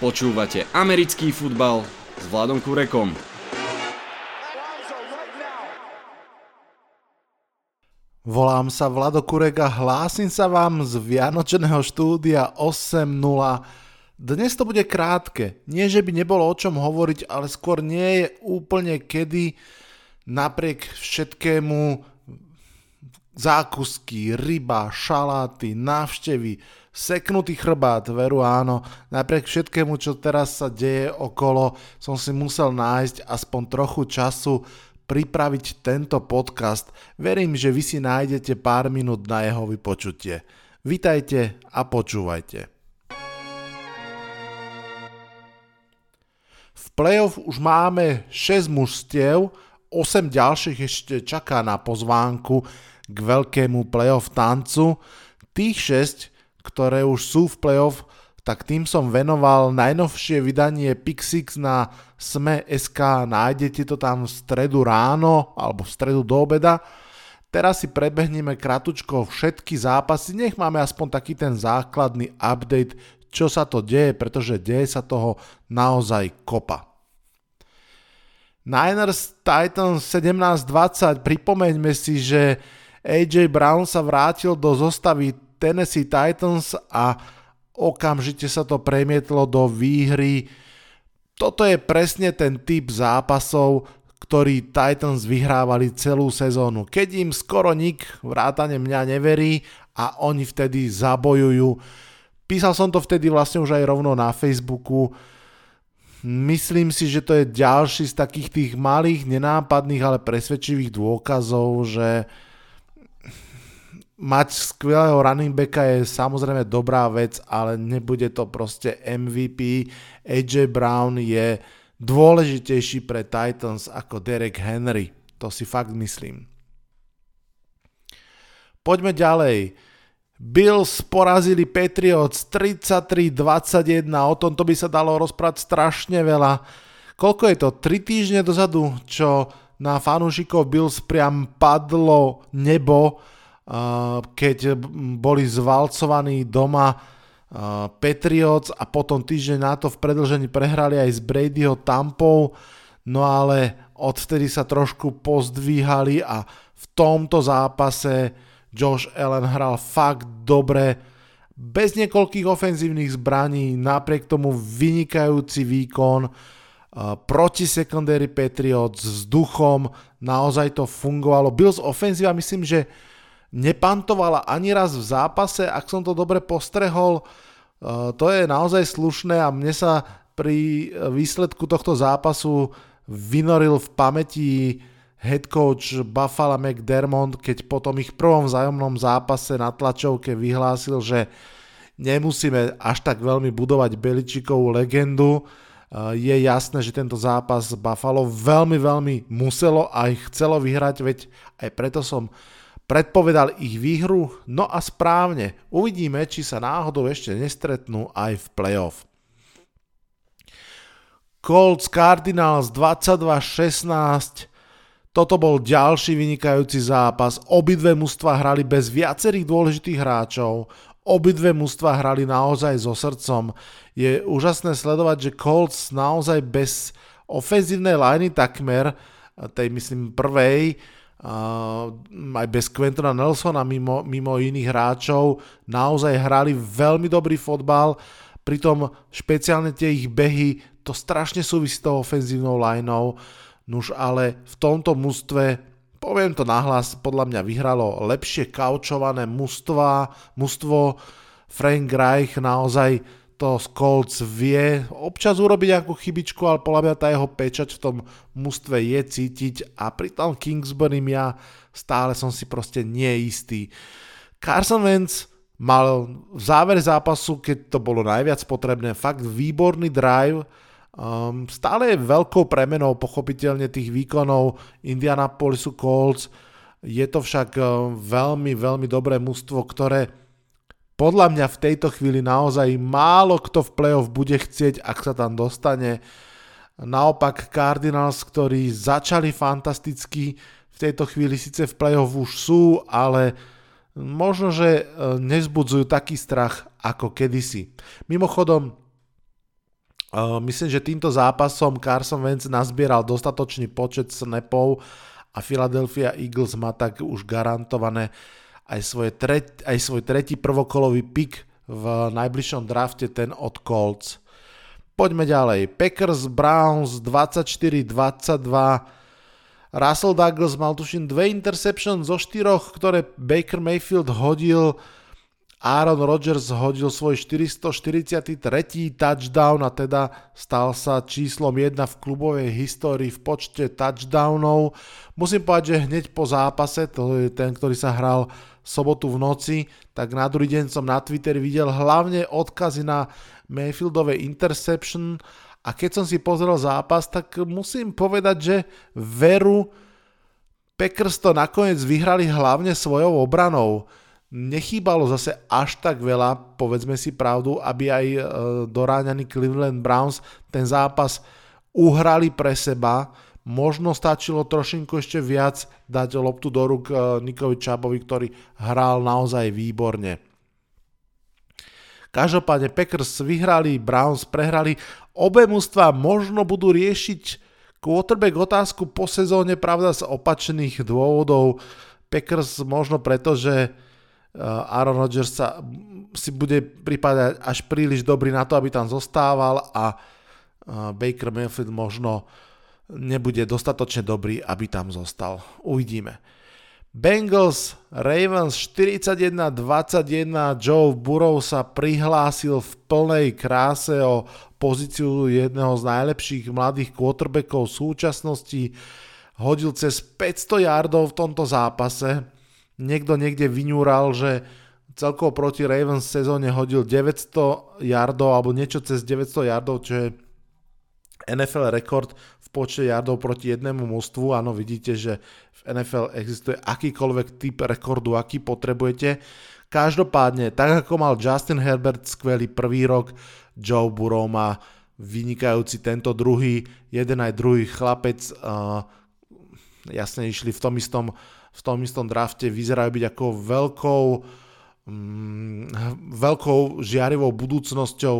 Počúvate americký futbal s Vladom Kurekom. Volám sa Vlado Kurek a hlásim sa vám z Vianočného štúdia 8.0. Dnes to bude krátke. Nie, že by nebolo o čom hovoriť, ale skôr nie je úplne kedy. Napriek všetkému zákusky, ryba, šaláty, návštevy, seknutý chrbát, veru áno, napriek všetkému, čo teraz sa deje okolo, som si musel nájsť aspoň trochu času pripraviť tento podcast. Verím, že vy si nájdete pár minút na jeho vypočutie. Vitajte a počúvajte. V play-off už máme 6 mužstiev, 8 ďalších ešte čaká na pozvánku k veľkému play-off tancu. Tých 6, ktoré už sú v play-off, tak tým som venoval najnovšie vydanie PixX na Sme.sk. Nájdete to tam v stredu ráno alebo v stredu do obeda. Teraz si prebehneme kratučko všetky zápasy. Nech máme aspoň taký ten základný update, čo sa to deje, pretože deje sa toho naozaj kopa. Niners Titans 17-20. Pripomeňme si, že AJ Brown sa vrátil do zostavy Tennessee Titans a okamžite sa to premietlo do výhry. Toto je presne ten typ zápasov, ktorý Titans vyhrávali celú sezónu. Keď im skoro nik, vrátane mňa, neverí a oni vtedy zabojujú. Písal som to vtedy vlastne už aj rovno na Facebooku. Myslím si, že to je ďalší z takých tých malých, nenápadných, ale presvedčivých dôkazov, že mať skvelého running backa je samozrejme dobrá vec, ale nebude to proste MVP. AJ Brown je dôležitejší pre Titans ako Derek Henry. To si fakt myslím. Poďme ďalej. Bills porazili Patriots 33-21. O tomto by sa dalo rozprávať strašne veľa. Koľko je to? 3 týždne dozadu, čo na fanúšikov Bills priam padlo nebo, keď boli zvalcovaní doma Patriots a potom týždeň na to v predĺžení prehrali aj s Bradyho Tampou, no ale odtedy sa trošku pozdvíhali a v tomto zápase Josh Allen hral fakt dobre, bez niekoľkých ofenzívnych zbraní, napriek tomu vynikajúci výkon proti secondary Patriots s duchom, naozaj to fungovalo. Bills ofenzíva, myslím, že nepantovala ani raz v zápase, ak som to dobre postrehol. To je naozaj slušné a mne sa pri výsledku tohto zápasu vynoril v pamäti head coach Buffalo McDermott, keď potom ich prvom vzájomnom zápase na tlačovke vyhlásil, že nemusíme až tak veľmi budovať Beličíkovú legendu. Je jasné, že tento zápas Buffalo veľmi, veľmi muselo a ich chcelo vyhrať, veď aj preto som predpovedal ich výhru, no a správne. Uvidíme, či sa náhodou ešte nestretnú aj v playoff. Colts Cardinals 22-16. Toto bol ďalší vynikajúci zápas. Obidve mužstva hrali bez viacerých dôležitých hráčov. Obidve mužstva hrali naozaj so srdcom. Je úžasné sledovať, že Colts naozaj bez ofenzívnej lajny takmer, tej myslím prvej, aj bez Quentona Nelsona mimo iných hráčov naozaj hrali veľmi dobrý fotbal, pritom špeciálne tie ich behy, to strašne súvisí s tou ofenzívnou lineou. Nuž ale v tomto mužstve, poviem to nahlas, podľa mňa vyhralo lepšie kaučované mužstvo. Frank Reich naozaj to z Colts vie občas urobiť nejakú chybičku, ale podľa mňa tá jeho pečať v tom mužstve je cítiť a pri tom Kingsbury ja stále som si proste neistý. Carson Wentz mal v závere zápasu, keď to bolo najviac potrebné, fakt výborný drive. Stále je veľkou premenou pochopiteľne tých výkonov Indianapolisu Colts, je to však veľmi, veľmi dobré mužstvo, ktoré podľa mňa v tejto chvíli naozaj málo kto v playoff bude chcieť, ak sa tam dostane. Naopak Cardinals, ktorí začali fantasticky, v tejto chvíli síce v playoff už sú, ale možno, že nevzbudzujú taký strach ako kedysi. Mimochodom Myslím, že týmto zápasom Carson Wentz nazbieral dostatočný počet snapov a Philadelphia Eagles má tak už garantované aj svoj tretí prvokolový pick v najbližšom drafte, ten od Colts. Poďme ďalej. Packers Browns 24-22. Russell Douglas mal tuším 2 interception zo 4, ktoré Baker Mayfield hodil. Aaron Rodgers hodil svoj 443. touchdown a teda stal sa číslom 1 v klubovej histórii v počte touchdownov. Musím povedať, že hneď po zápase, to je ten, ktorý sa hral sobotu v noci, tak na druhý deň som na Twitter videl hlavne odkazy na Mayfieldové interception a keď som si pozrel zápas, tak musím povedať, že veru Packers to nakoniec vyhrali hlavne svojou obranou. Nechýbalo zase až tak veľa, povedzme si pravdu, aby aj doráňaní Cleveland Browns ten zápas uhrali pre seba. Možno stačilo trošinku ešte viac dať loptu do rúk Nikovi Chubbovi, ktorý hral naozaj výborne. Každopádne Packers vyhrali, Browns prehrali. Obe mužstvá možno budú riešiť quarterback otázku po sezóne, pravda, z opačných dôvodov. Packers možno preto, že Aaron Rodgers si bude pripadať až príliš dobrý na to, aby tam zostával, a Baker Mayfield možno nebude dostatočne dobrý, aby tam zostal. Uvidíme. Bengals Ravens 41-21. Joe Burrow sa prihlásil v plnej kráse o pozíciu jedného z najlepších mladých quarterbackov v súčasnosti. Hodil cez 500 yardov v tomto zápase. Niekto niekde vyňúral, že celkovo proti Ravens v sezóne hodil 900 yardov alebo niečo cez 900 yardov, čo je NFL rekord v počte yardov proti jednému mužstvu. Áno, vidíte, že v NFL existuje akýkoľvek typ rekordu, aký potrebujete. Každopádne, tak ako mal Justin Herbert skvelý prvý rok, Joe Burrow má vynikajúci tento druhý. Jeden aj druhý chlapec jasne išli v tom istom drafte, vyzerajú byť ako veľkou žiarivou budúcnosťou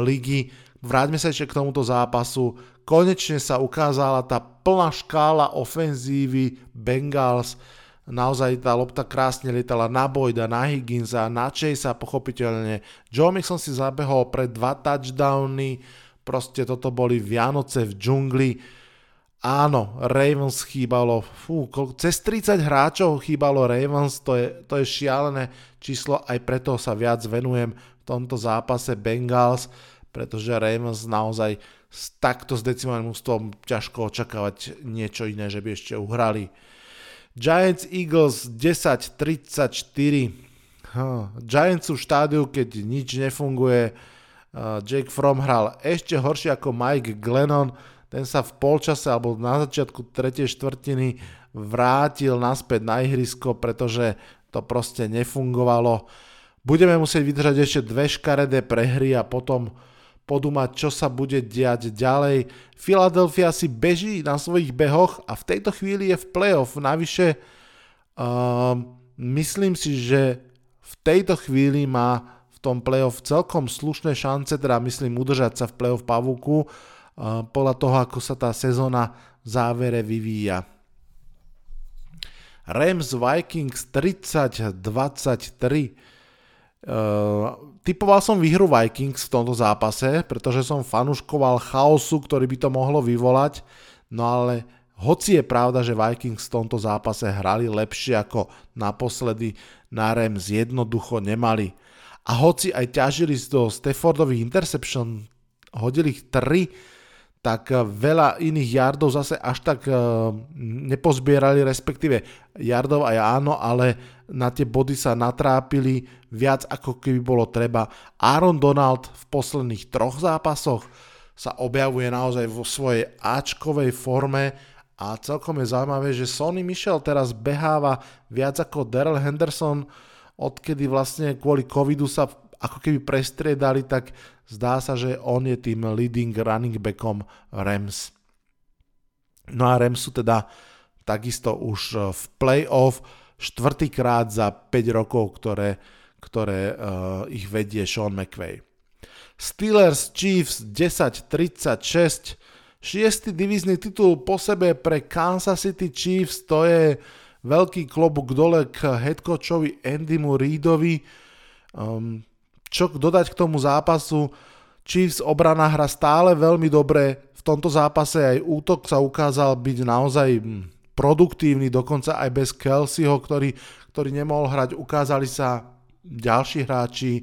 ligy. Vráťme sa ešte k tomuto zápasu. Konečne sa ukázala tá plná škála ofenzívy Bengals. Naozaj tá lopta krásne lietala na Boyda, na Higginsa, na Chasea, pochopiteľne. Joe Mixon si zabehol pre 2 touchdowny. Proste toto boli Vianoce v džungli. Áno, Ravens chýbalo, cez 30 hráčov chýbalo Ravens, to je šialené číslo, aj preto sa viac venujem v tomto zápase Bengals, pretože Ravens naozaj s takto zdecimovaným ústvom ťažko očakávať niečo iné, že by ešte uhrali. Giants Eagles 10-34. Giants sú v štádiu, keď nič nefunguje. Jake Fromm hral ešte horšie ako Mike Glennon. Ten sa v polčase alebo na začiatku tretej štvrtiny vrátil naspäť na ihrisko, pretože to proste nefungovalo. Budeme musieť vydržať ešte 2 škaredé prehry a potom podúmať, čo sa bude diať ďalej. Philadelphia si beží na svojich behoch a v tejto chvíli je v playoff. Navyše myslím si, že v tejto chvíli má v tom playoff celkom slušné šance, teda myslím udržať sa v playoff pavúku, podľa toho, ako sa tá sezóna v závere vyvíja. Rams Vikings 30-23. Typoval som výhru Vikings v tomto zápase, pretože som fanúškoval chaosu, ktorý by to mohlo vyvolať, no ale hoci je pravda, že Vikings v tomto zápase hrali lepšie ako naposledy, na Rams jednoducho nemali. A hoci aj ťažili do Staffordových interception, hodili ich 3, tak veľa iných jardov zase až tak nepozbierali, respektíve jardov aj áno, ale na tie body sa natrápili viac, ako keby bolo treba. Aaron Donald v posledných 3 zápasoch sa objavuje naozaj vo svojej áčkovej forme a celkom je zaujímavé, že Sonny Michel teraz beháva viac ako Darrell Henderson, odkedy vlastne kvôli covidu sa ako keby prestriedali, tak zdá sa, že on je tým leading running backom Rams. No a Rams sú teda takisto už v playoff 4-krát za 5 rokov, ktoré ich vedie Sean McVay. Steelers Chiefs 10-36, 6. divízny titul po sebe pre Kansas City Chiefs, to je veľký klobúk dole k headcoachovi Andymu Reidovi. Čo dodať k tomu zápasu? Chiefs obrana hra stále veľmi dobre, v tomto zápase aj útok sa ukázal byť naozaj produktívny, dokonca aj bez Kelseyho, ktorý nemohol hrať, ukázali sa ďalší hráči,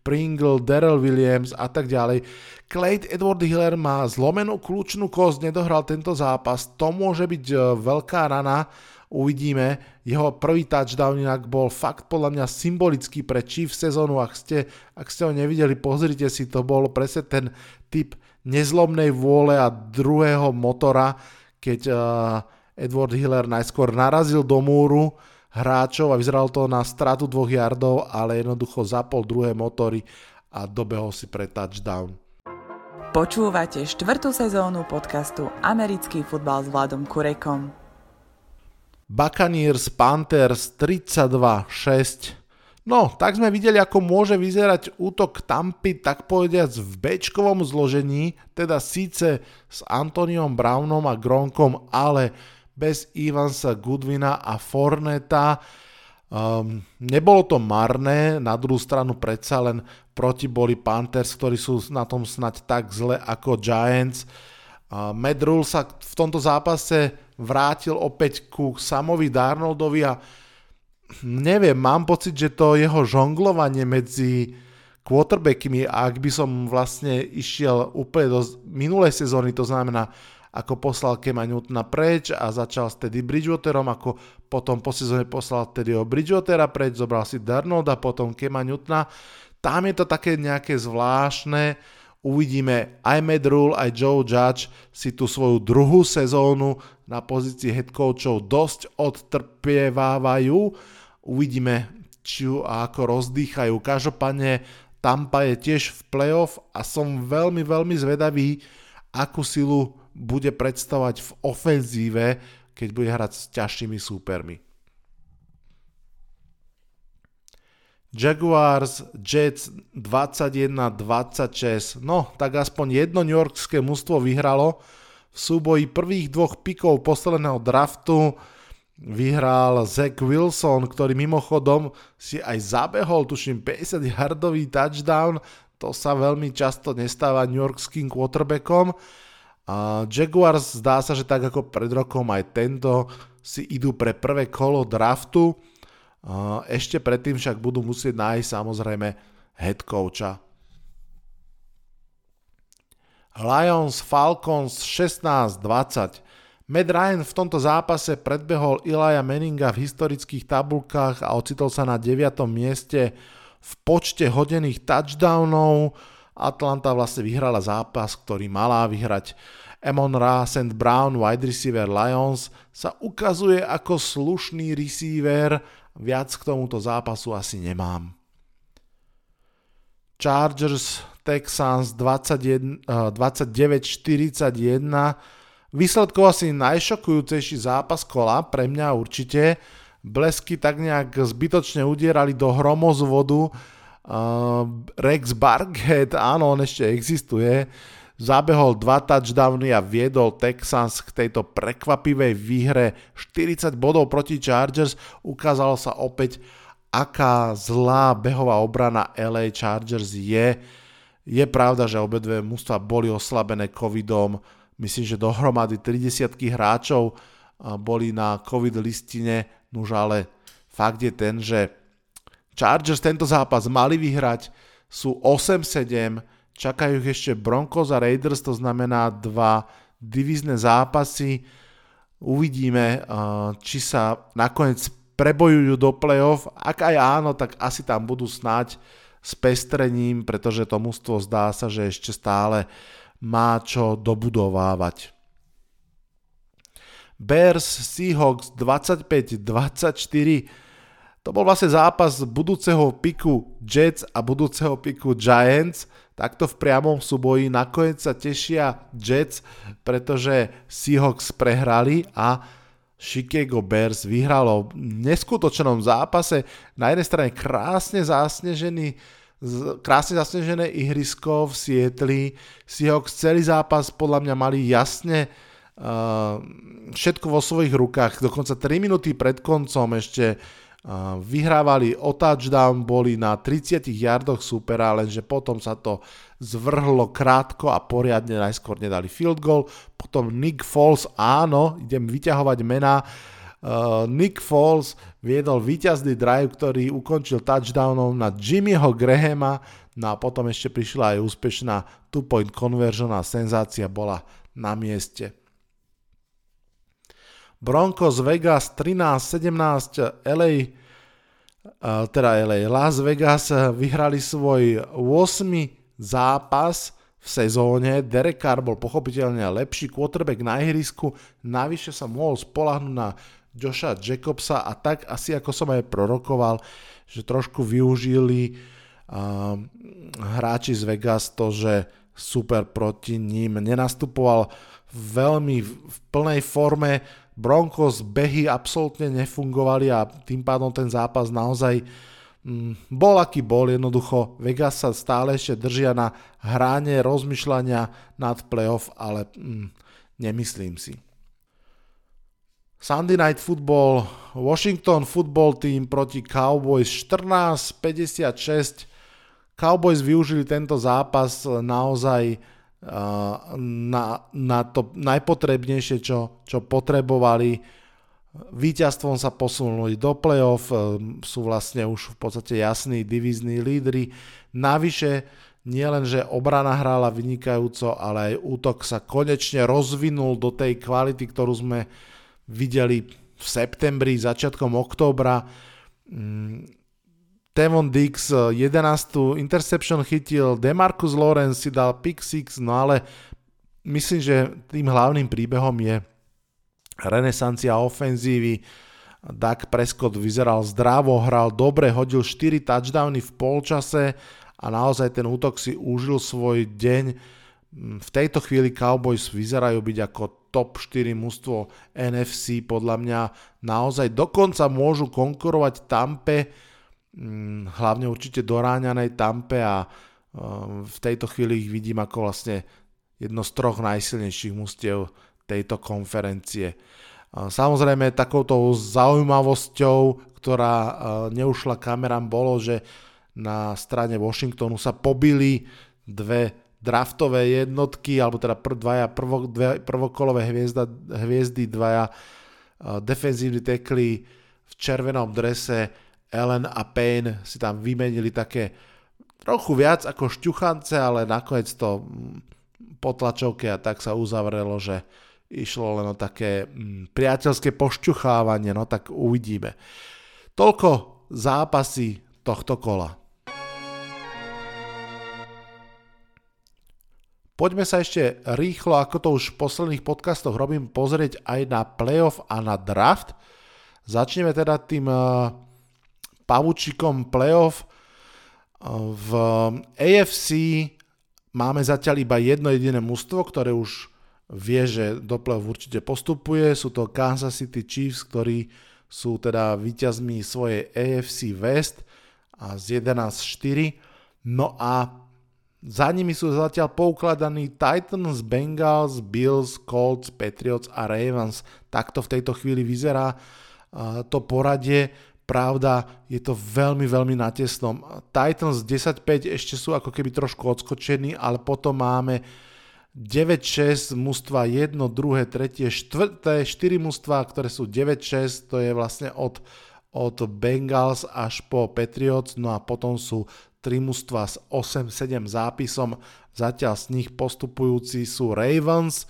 Pringle, Darrell Williams a tak ďalej. Clyde Edward Hiller má zlomenú kľúčnú kosť, nedohral tento zápas, to môže byť veľká rana, uvidíme. Jeho prvý touchdown inak bol fakt podľa mňa symbolický pre Chiefs sezónu, ak ste ho nevideli, pozrite si, to bol presne ten typ nezlomnej vôle a druhého motora, keď Edward Hiller najskôr narazil do múru hráčov a vyzeralo to na stratu 2 yardov, ale jednoducho zapol druhé motory a dobehol si pre touchdown. Počúvate 4. sezónu podcastu Americký futbal s Vladom Kurekom. Buccaneers Panthers 32-6. No, tak sme videli, ako môže vyzerať útok Tampy, tak povediac v bečkovom zložení, teda síce s Antoniom Brownom a Gronkom, ale bez Evansa, Goodwina a Forneta. Nebolo to marné, na druhú stranu predsa len proti boli Panthers, ktorí sú na tom snať tak zle ako Giants. Matt Rule sa v tomto zápase vrátil opäť ku Samovi Darnoldovi a neviem, mám pocit, že to jeho žonglovanie medzi quarterbackmi, ak by som vlastne išiel úplne do minulej sezóny, to znamená ako poslal Cama Newtona preč a začal s Teddy Bridgewaterom, ako potom po sezóne poslal Teddyho Bridgewatera preč, zobral si Darnolda, potom Cama Newtona. Tam je to také nejaké zvláštne, uvidíme, aj Matt Rule, aj Joe Judge si tú svoju druhú sezónu na pozícii headcoachov dosť odtrpievávajú, uvidíme, či ju ako rozdýchajú. Každopádne Tampa je tiež v playoff a som veľmi, veľmi zvedavý, akú silu bude predstavovať v ofenzíve, keď bude hrať s ťažšími súpermi. Jaguars Jets 21-26. No, tak aspoň jedno newyorkské mužstvo vyhralo. V súboji prvých 2 pikov posledného draftu vyhral Zach Wilson, ktorý mimochodom si aj zabehol, tuším, 50-yardový touchdown. To sa veľmi často nestáva newyorkským quarterbackom. Jaguars zdá sa, že tak ako pred rokom aj tento si idú pre prvé kolo draftu. Ešte predtým však budú musieť nájsť samozrejme head coacha. Lions Falcons 16-20. Matt Ryan v tomto zápase predbehol Elijah Manninga v historických tabulkách a ocitol sa na 9. mieste v počte hodených touchdownov. Atlanta vlastne vyhrala zápas, ktorý mala vyhrať. Amon-Ra St. Brown, wide receiver Lions, sa ukazuje ako slušný receiver. Viac k tomuto zápasu asi nemám. Chargers Texans 29-41. Výsledkov asi najšokujúcejší zápas kola, pre mňa určite. Blesky tak nejak zbytočne udierali do hromozvodu. Rex Burkhead, áno, on ešte existuje, zabehol 2 touchdowny a viedol Texans k tejto prekvapivej výhre 40 bodov proti Chargers. Ukázalo sa opäť, aká zlá behová obrana LA Chargers je. Je pravda, že obedve mužstva boli oslabené covidom, myslím, že dohromady 30 hráčov boli na covid listine, nuž ale fakt je ten, že Chargers tento zápas mali vyhrať, sú 8-7, čakajú ich ešte Broncos a Raiders, to znamená 2 divízne zápasy. Uvidíme, či sa nakoniec prebojujú do playoff. Ak aj áno, tak asi tam budú snáď s pestrením, pretože to mužstvo zdá sa, že ešte stále má čo dobudovávať. Bears Seahawks 25-24. To bol vlastne zápas budúceho piku Jets a budúceho piku Giants. Takto v priamom súboji nakoniec sa tešia Jets, pretože Seahawks prehrali a Chicago Bears vyhralo v neskutočnom zápase. Na jednej strane krásne zásnežený krásne zasnežené ihrisko v Sietli, Seahawks celý zápas podľa mňa mali jasne všetko vo svojich rukách, dokonca 3 minúty pred koncom ešte vyhrávali o touchdown, boli na 30 yardoch supera, lenže potom sa to zvrhlo krátko a poriadne najskôr nedali field goal, potom Nick Foles, áno, idem vyťahovať mená, Nick Foles viedol víťazný drive, ktorý ukončil touchdownom na Jimmyho Grahama, no a potom ešte prišla aj úspešná two-point conversion a senzácia bola na mieste. Broncos Vegas 13-17, Las Vegas vyhrali svoj 8. zápas v sezóne. Derek Carr bol pochopiteľne lepší quarterback na ihrisku, navyše sa mohol spoľahnúť na Josha Jacobsa a tak asi ako som aj prorokoval, že trošku využili hráči z Vegas to, že super proti ním nenastupoval veľmi v plnej forme. Broncos behy absolútne nefungovali a tým pádom ten zápas naozaj bol aký bol, jednoducho Vegas sa stále ešte držia na hráne rozmýšľania nad playoff, ale nemyslím si. Sunday Night Football, Washington Football Team proti Cowboys 14-56. Cowboys využili tento zápas naozaj na to najpotrebnejšie, čo potrebovali. Víťazstvom sa posunuli do playoff, sú vlastne už v podstate jasní divízni lídri. Navyše nielenže obrana hrála vynikajúco, ale aj útok sa konečne rozvinul do tej kvality, ktorú sme videli v septembri, začiatkom októbra. Tevon Diggs 11. interception chytil, DeMarcus Lawrence si dal PixX, no ale myslím, že tým hlavným príbehom je renesancia ofenzívy. Dak Prescott vyzeral zdravo, hral dobre, hodil 4 touchdowny v polčase a naozaj ten útok si užil svoj deň. V tejto chvíli Cowboys vyzerajú byť ako top 4 mužstvo NFC, podľa mňa naozaj dokonca môžu konkurovať Tampe, hlavne určite doráňanej Tampe a v tejto chvíli ich vidím ako vlastne jedno z troch najsilnejších mužstiev tejto konferencie. Samozrejme takouto zaujímavosťou, ktorá neušla kamerám, bolo, že na strane Washingtonu sa pobili dve draftové jednotky, alebo teda prvokolové hviezdy, dvaja defenzívni tekli v červenom drese Allen a Payne si tam vymenili také trochu viac ako šťuchance, ale nakoniec to po tlačovke a tak sa uzavrelo, že išlo len o také priateľské pošťuchávanie, no tak uvidíme. Toľko zápasy tohto kola. Poďme sa ešte rýchlo, ako to už v posledných podcastoch robím, pozrieť aj na playoff a na draft. Začneme teda tým pavučikom playoff. V AFC máme zatiaľ iba jedno jediné mužstvo, ktoré už vie, že do playoff určite postupuje. Sú to Kansas City Chiefs, ktorí sú teda víťazmi svojej AFC West a z 11-4. No a za nimi sú zatiaľ poukladaní Titans, Bengals, Bills, Colts, Patriots a Ravens. Takto v tejto chvíli vyzerá to poradie. Pravda, je to veľmi, veľmi natesnom. Titans 10-5 ešte sú ako keby trošku odskočení, ale potom máme 9-6 mužstva, 1, 2, 3, 4 mužstva, ktoré sú 9-6, to je vlastne od Bengals až po Patriots, no a potom sú 3 mužstva s 8-7 zápisom, zatiaľ z nich postupujúci sú Ravens,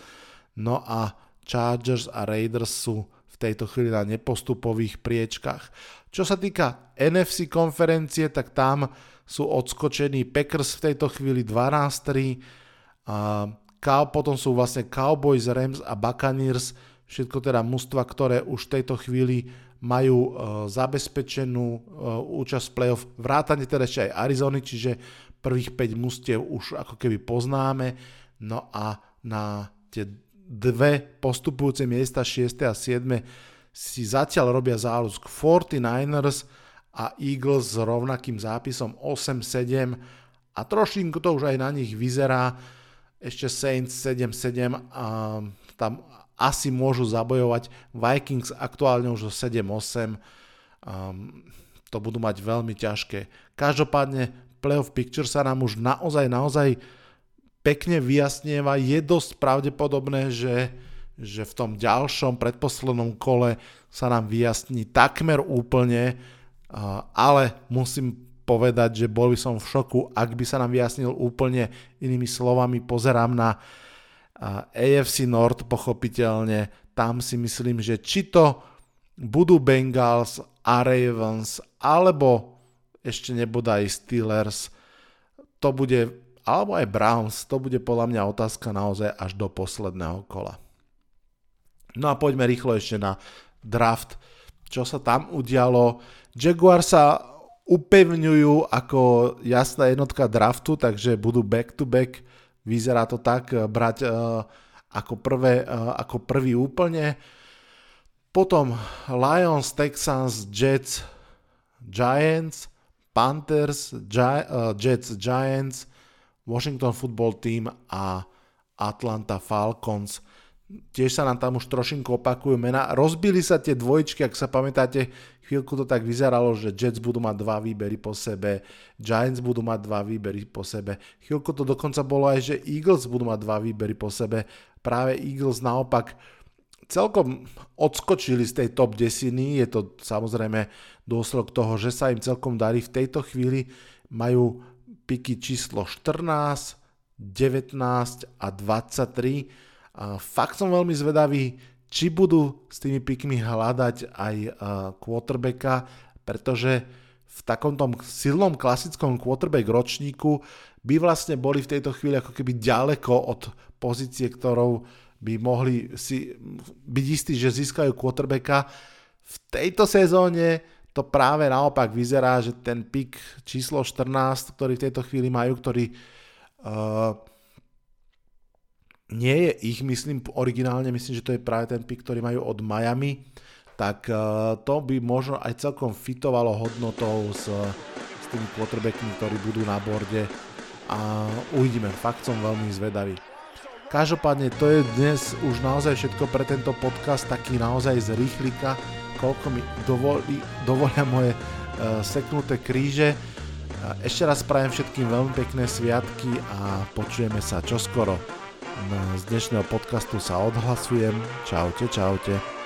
no a Chargers a Raiders sú v tejto chvíli na nepostupových priečkách. Čo sa týka NFC konferencie, tak tam sú odskočení Packers v tejto chvíli 12-3, potom sú vlastne Cowboys, Rams a Buccaneers, všetko teda mužstva, ktoré už v tejto chvíli majú zabezpečenú účasť v playoff, vrátane teda ešte aj Arizony, čiže prvých 5 mužstiev už ako keby poznáme, no a na tie dve postupujúce miesta 6. a 7. si zatiaľ robia záľusk 49ers a Eagles s rovnakým zápisom 8-7 a trošinku to už aj na nich vyzerá. Ešte Saints 7-7 a tam asi môžu zabojovať. Vikings aktuálne už 7-8. To budú mať veľmi ťažké. Každopádne playoff picture sa nám už naozaj pekne vyjasnieva. Je dosť pravdepodobné, že v tom ďalšom predposlednom kole sa nám vyjasní takmer úplne, ale musím povedať, že bol by som v šoku, ak by sa nám vyjasnil úplne. Inými slovami, pozerám na AFC North pochopiteľne. Tam si myslím, že či to budú Bengals a Ravens, alebo ešte nebodaj Steelers, to bude, alebo aj Browns, to bude podľa mňa otázka naozaj až do posledného kola. No a poďme rýchlo ešte na draft. Čo sa tam udialo? Jaguar sa upevňujú ako jasná jednotka draftu, takže budú back-to-back. Vyzerá to tak, brať ako prvý úplne. Potom Lions, Texans, Jets, Giants, Panthers, Jets, Giants, Washington Football Team a Atlanta Falcons. Tiež sa nám tam už trošinku opakujú mená. Rozbili sa tie dvojčky, ak sa pamätáte, chvíľku to tak vyzeralo, že Jets budú mať 2 výbery po sebe, Giants budú mať 2 výbery po sebe. Chvíľku to dokonca bolo aj, že Eagles budú mať 2 výbery po sebe. Práve Eagles naopak celkom odskočili z tej top 10. Je to samozrejme dôsledok toho, že sa im celkom darí. V tejto chvíli majú piky číslo 14, 19 a 23. Fakt som veľmi zvedavý, či budú s tými pikmi hľadať aj quarterbacka, pretože v takomto silnom klasickom quarterback ročníku by vlastne boli v tejto chvíli ako keby ďaleko od pozície, ktorou by mohli si byť istí, že získajú quarterbacka. V tejto sezóne to práve naopak vyzerá, že ten pik číslo 14, ktorý v tejto chvíli majú, ktorý nie je ich, myslím, originálne, myslím, že to je práve ten pick, ktorý majú od Miami, tak to by možno aj celkom fitovalo hodnotou s tými quarterbackmi, ktorí budú na borde, a uvidíme, fakt som veľmi zvedavý. Každopádne to je dnes už naozaj všetko pre tento podcast, taký naozaj z rýchlika, koľko mi dovolia moje seknuté kríže. Ešte raz prajem všetkým veľmi pekné sviatky a počujeme sa čoskoro. Z dnešného podcastu sa odhlasujem. Čaute.